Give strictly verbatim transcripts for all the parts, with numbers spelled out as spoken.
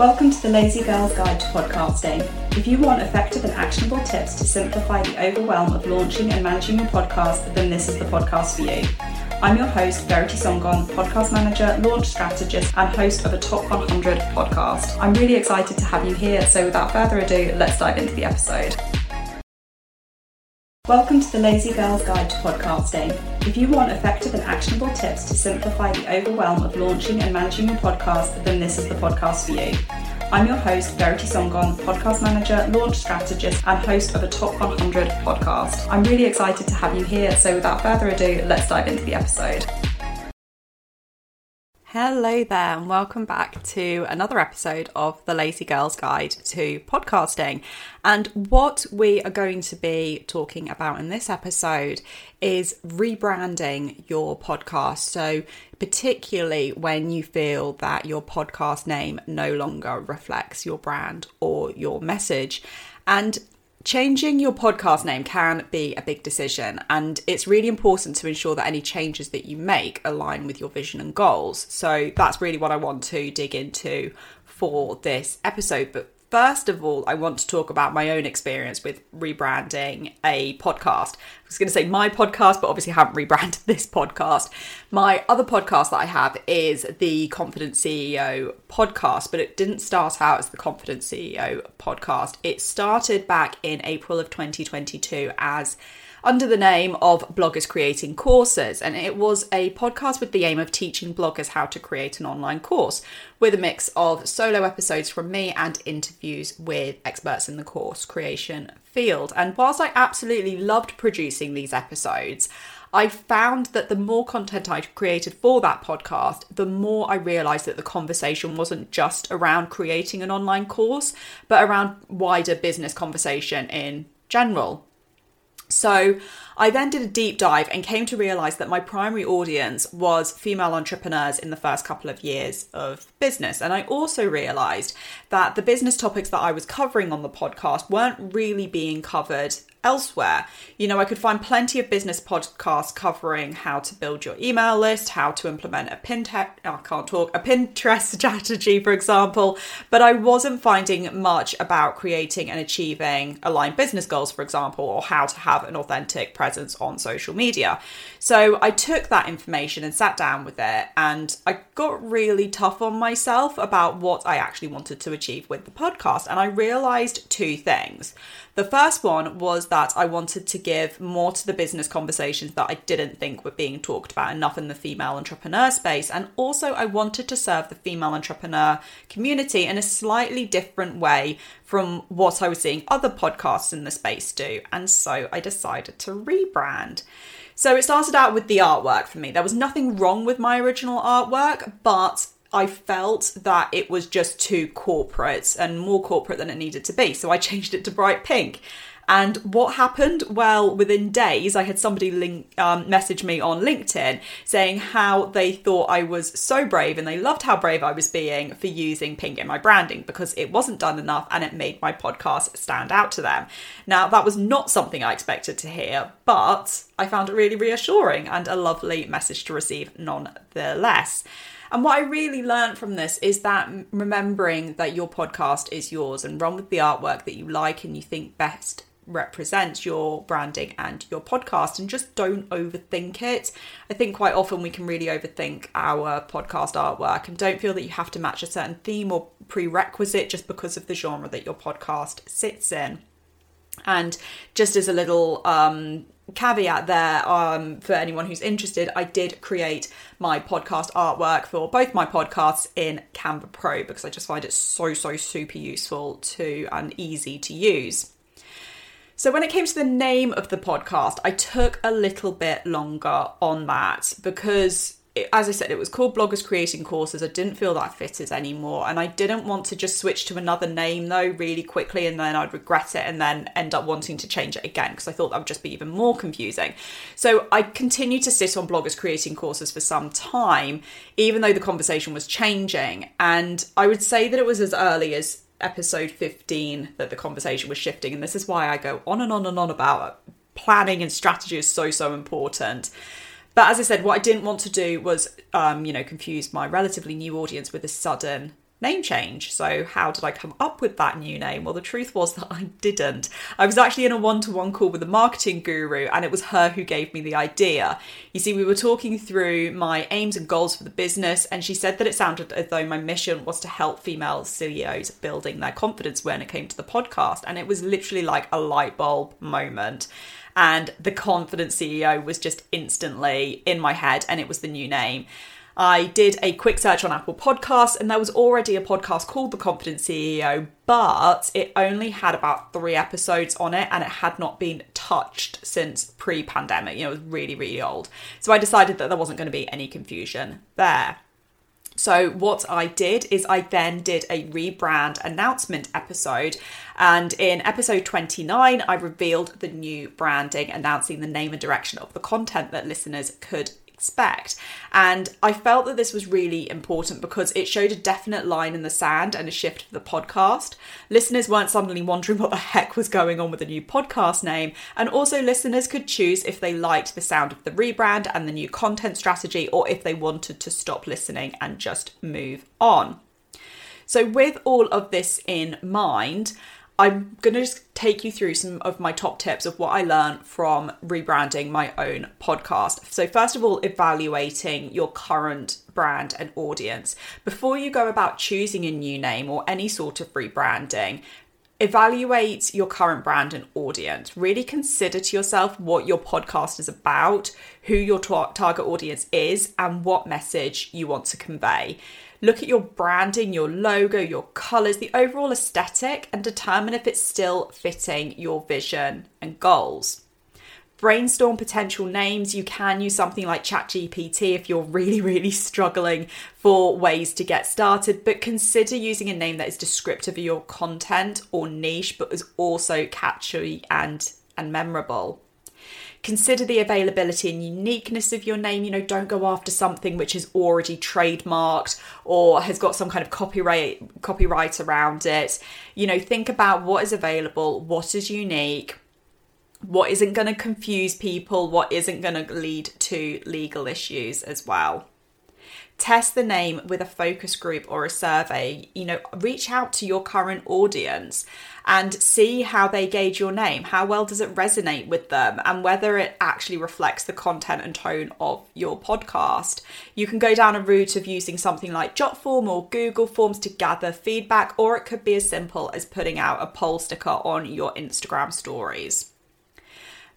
Welcome to the Lazy Girl's Guide to Podcasting. If you want effective and actionable tips to simplify the overwhelm of launching and managing your podcast, then this is the podcast for you. I'm your host, Verity Sangan, podcast manager, launch strategist, and host of a top one hundred podcast. I'm really excited to have you here, so without further ado, let's dive into the episode. Welcome to the Lazy Girl's Guide to Podcasting. If you want effective and actionable tips to simplify the overwhelm of launching and managing your podcast, then this is the podcast for you. I'm your host, Verity Sangan, podcast manager, launch strategist, and host of a top one hundred podcast. I'm really excited to have you here, so without further ado, let's dive into the episode. Hello there and welcome back to another episode of the Lazy Girl's Guide to Podcasting. And what we are going to be talking about in this episode is rebranding your podcast. So particularly when you feel that your podcast name no longer reflects your brand or your message. And changing your podcast name can be a big decision, and it's really important to ensure that any changes that you make align with your vision and goals. So that's really what I want to dig into for this episode. But first of all, I want to talk about my own experience with rebranding a podcast. I was going to say my podcast, but obviously I haven't rebranded this podcast. My other podcast that I have is the Confident C E O podcast, but it didn't start out as the Confident C E O podcast. It started back in April of twenty twenty-two as under the name of Bloggers Creating Courses, and it was a podcast with the aim of teaching bloggers how to create an online course with a mix of solo episodes from me and interviews with experts in the course creation field. And whilst I absolutely loved producing these episodes, I found that the more content I created for that podcast, the more I realised that the conversation wasn't just around creating an online course, but around wider business conversation in general. So I then did a deep dive and came to realise that my primary audience was female entrepreneurs in the first couple of years of business. And I also realised that the business topics that I was covering on the podcast weren't really being covered elsewhere. You know, I could find plenty of business podcasts covering how to build your email list, how to implement a Pinterest, I can't talk, a Pinterest strategy, for example, but I wasn't finding much about creating and achieving aligned business goals, for example, or how to have an authentic presence on social media. So I took that information and sat down with it, and I got really tough on myself about what I actually wanted to achieve with the podcast. And I realized two things. The first one was that I wanted to give more to the business conversations that I didn't think were being talked about enough in the female entrepreneur space. And also I wanted to serve the female entrepreneur community in a slightly different way from what I was seeing other podcasts in the space do. And so I decided to rebrand. So it started out with the artwork for me. There was nothing wrong with my original artwork, but I felt that it was just too corporate and more corporate than it needed to be. So I changed it to bright pink. And what happened? Well, within days, I had somebody link, um, message me on LinkedIn saying how they thought I was so brave and they loved how brave I was being for using pink in my branding because it wasn't done enough and it made my podcast stand out to them. Now, that was not something I expected to hear, but I found it really reassuring and a lovely message to receive nonetheless. And what I really learned from this is that remembering that your podcast is yours and run with the artwork that you like and you think best represents your branding and your podcast, and just don't overthink it. I think quite often we can really overthink our podcast artwork, and don't feel that you have to match a certain theme or prerequisite just because of the genre that your podcast sits in. And just as a little um, caveat there, um, for anyone who's interested, I did create my podcast artwork for both my podcasts in Canva Pro because I just find it so, so super useful to and easy to use. So when it came to the name of the podcast, I took a little bit longer on that because, it, as I said, it was called Bloggers Creating Courses. I didn't feel that fitted anymore. And I didn't want to just switch to another name, though, really quickly. And then I'd regret it and then end up wanting to change it again because I thought that would just be even more confusing. So I continued to sit on Bloggers Creating Courses for some time, even though the conversation was changing. And I would say that it was as early as episode fifteen that the conversation was shifting, and this is why I go on and on and on about it. Planning and strategy is so so important, but as I said, what I didn't want to do was um you know confuse my relatively new audience with a sudden name change. So how did I come up with that new name? Well, the truth was that I didn't. I was actually in a one-to-one call with a marketing guru, and it was her who gave me the idea. You see, we were talking through my aims and goals for the business, and she said that it sounded as though my mission was to help female C E Os building their confidence when it came to the podcast. And it was literally like a light bulb moment. And the Confident C E O was just instantly in my head, and it was the new name. I did a quick search on Apple Podcasts, and there was already a podcast called The Confident C E O, but it only had about three episodes on it, and it had not been touched since pre-pandemic. You know, it was really, really old. So I decided that there wasn't going to be any confusion there. So what I did is I then did a rebrand announcement episode, and in episode twenty-nine, I revealed the new branding, announcing the name and direction of the content that listeners could expect. And I felt that this was really important because it showed a definite line in the sand and a shift for the podcast. Listeners weren't suddenly wondering what the heck was going on with the new podcast name, and also listeners could choose if they liked the sound of the rebrand and the new content strategy, or if they wanted to stop listening and just move on. So with all of this in mind, I'm going to just take you through some of my top tips of what I learned from rebranding my own podcast. So first of all, evaluating your current brand and audience. Before you go about choosing a new name or any sort of rebranding, evaluate your current brand and audience. Really consider to yourself what your podcast is about, who your tar- target audience is, and what message you want to convey. Look at your branding, your logo, your colours, the overall aesthetic, and determine if it's still fitting your vision and goals. Brainstorm potential names. You can use something like ChatGPT if you're really, really struggling for ways to get started, but consider using a name that is descriptive of your content or niche, but is also catchy and, and memorable. Consider the availability and uniqueness of your name. You know, don't go after something which is already trademarked or has got some kind of copyright copyright around it. You know, think about what is available, what is unique, what isn't going to confuse people, what isn't going to lead to legal issues as well. Test the name with a focus group or a survey. You know, reach out to your current audience and see how they gauge your name. How well does it resonate with them, and whether it actually reflects the content and tone of your podcast. You can go down a route of using something like JotForm or Google Forms to gather feedback, or it could be as simple as putting out a poll sticker on your Instagram stories.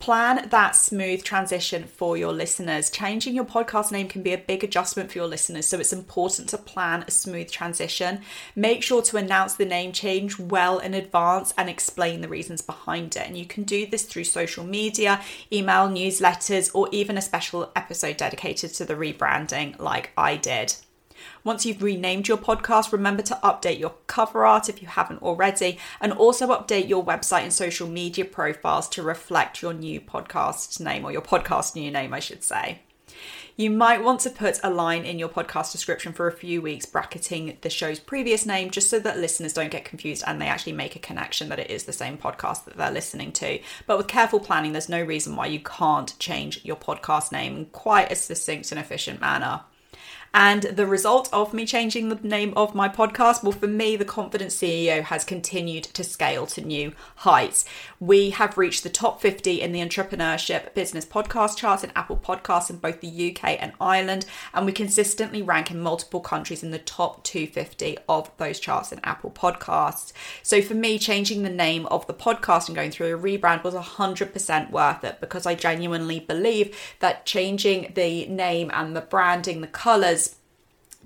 Plan that smooth transition for your listeners. Changing your podcast name can be a big adjustment for your listeners, so it's important to plan a smooth transition. Make sure to announce the name change well in advance and explain the reasons behind it. And you can do this through social media, email, newsletters, or even a special episode dedicated to the rebranding like I did. Once you've renamed your podcast, remember to update your cover art if you haven't already, and also update your website and social media profiles to reflect your new podcast name, or your podcast new name, I should say. You might want to put a line in your podcast description for a few weeks bracketing the show's previous name, just so that listeners don't get confused and they actually make a connection that it is the same podcast that they're listening to. But with careful planning, there's no reason why you can't change your podcast name in quite a succinct and efficient manner. And the result of me changing the name of my podcast, well, for me, The Confident C E O has continued to scale to new heights. We have reached the top fifty in the entrepreneurship business podcast charts in Apple Podcasts in both the U K and Ireland. And we consistently rank in multiple countries in the top two hundred fifty of those charts in Apple Podcasts. So for me, changing the name of the podcast and going through a rebrand was one hundred percent worth it, because I genuinely believe that changing the name and the branding, the colours,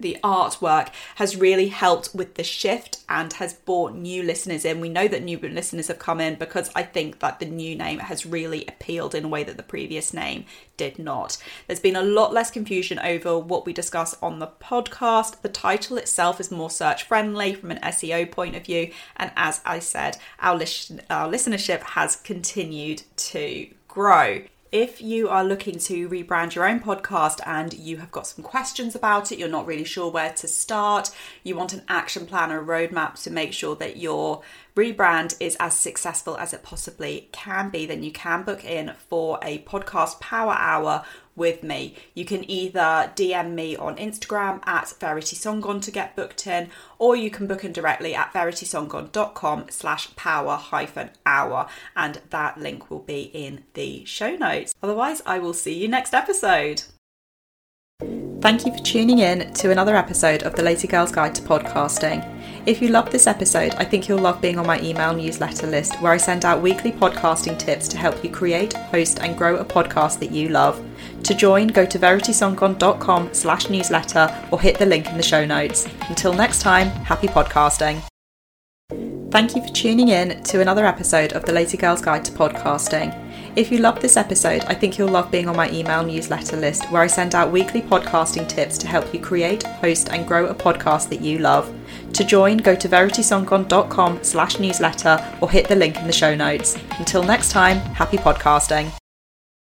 the artwork has really helped with the shift and has brought new listeners in. We know that new listeners have come in because I think that the new name has really appealed in a way that the previous name did not. There's been a lot less confusion over what we discuss on the podcast. The title itself is more search friendly from an S E O point of view. And as I said, our, lis- our listenership has continued to grow. If you are looking to rebrand your own podcast and you have got some questions about it, you're not really sure where to start, you want an action plan or a roadmap to make sure that your rebrand is as successful as it possibly can be, then you can book in for a Podcast Power Hour with me. You can either D M me on Instagram at Verity Sangan to get booked in, or you can book in directly at veritysangan.com slash power hyphen hour, and that link will be in the show notes. Otherwise, I will see you next episode. Thank you for tuning in to another episode of the Lazy Girl's Guide to Podcasting. If you love this episode, I think you'll love being on my email newsletter list, where I send out weekly podcasting tips to help you create, host and grow a podcast that you love. To join, go to veritysangan.com slash newsletter or hit the link in the show notes. Until next time, happy podcasting. Thank you for tuning in to another episode of the Lazy Girl's Guide to Podcasting. If you love this episode, I think you'll love being on my email newsletter list, where I send out weekly podcasting tips to help you create, host and grow a podcast that you love. To join, go to veritysangan.com slash newsletter or hit the link in the show notes. Until next time, happy podcasting.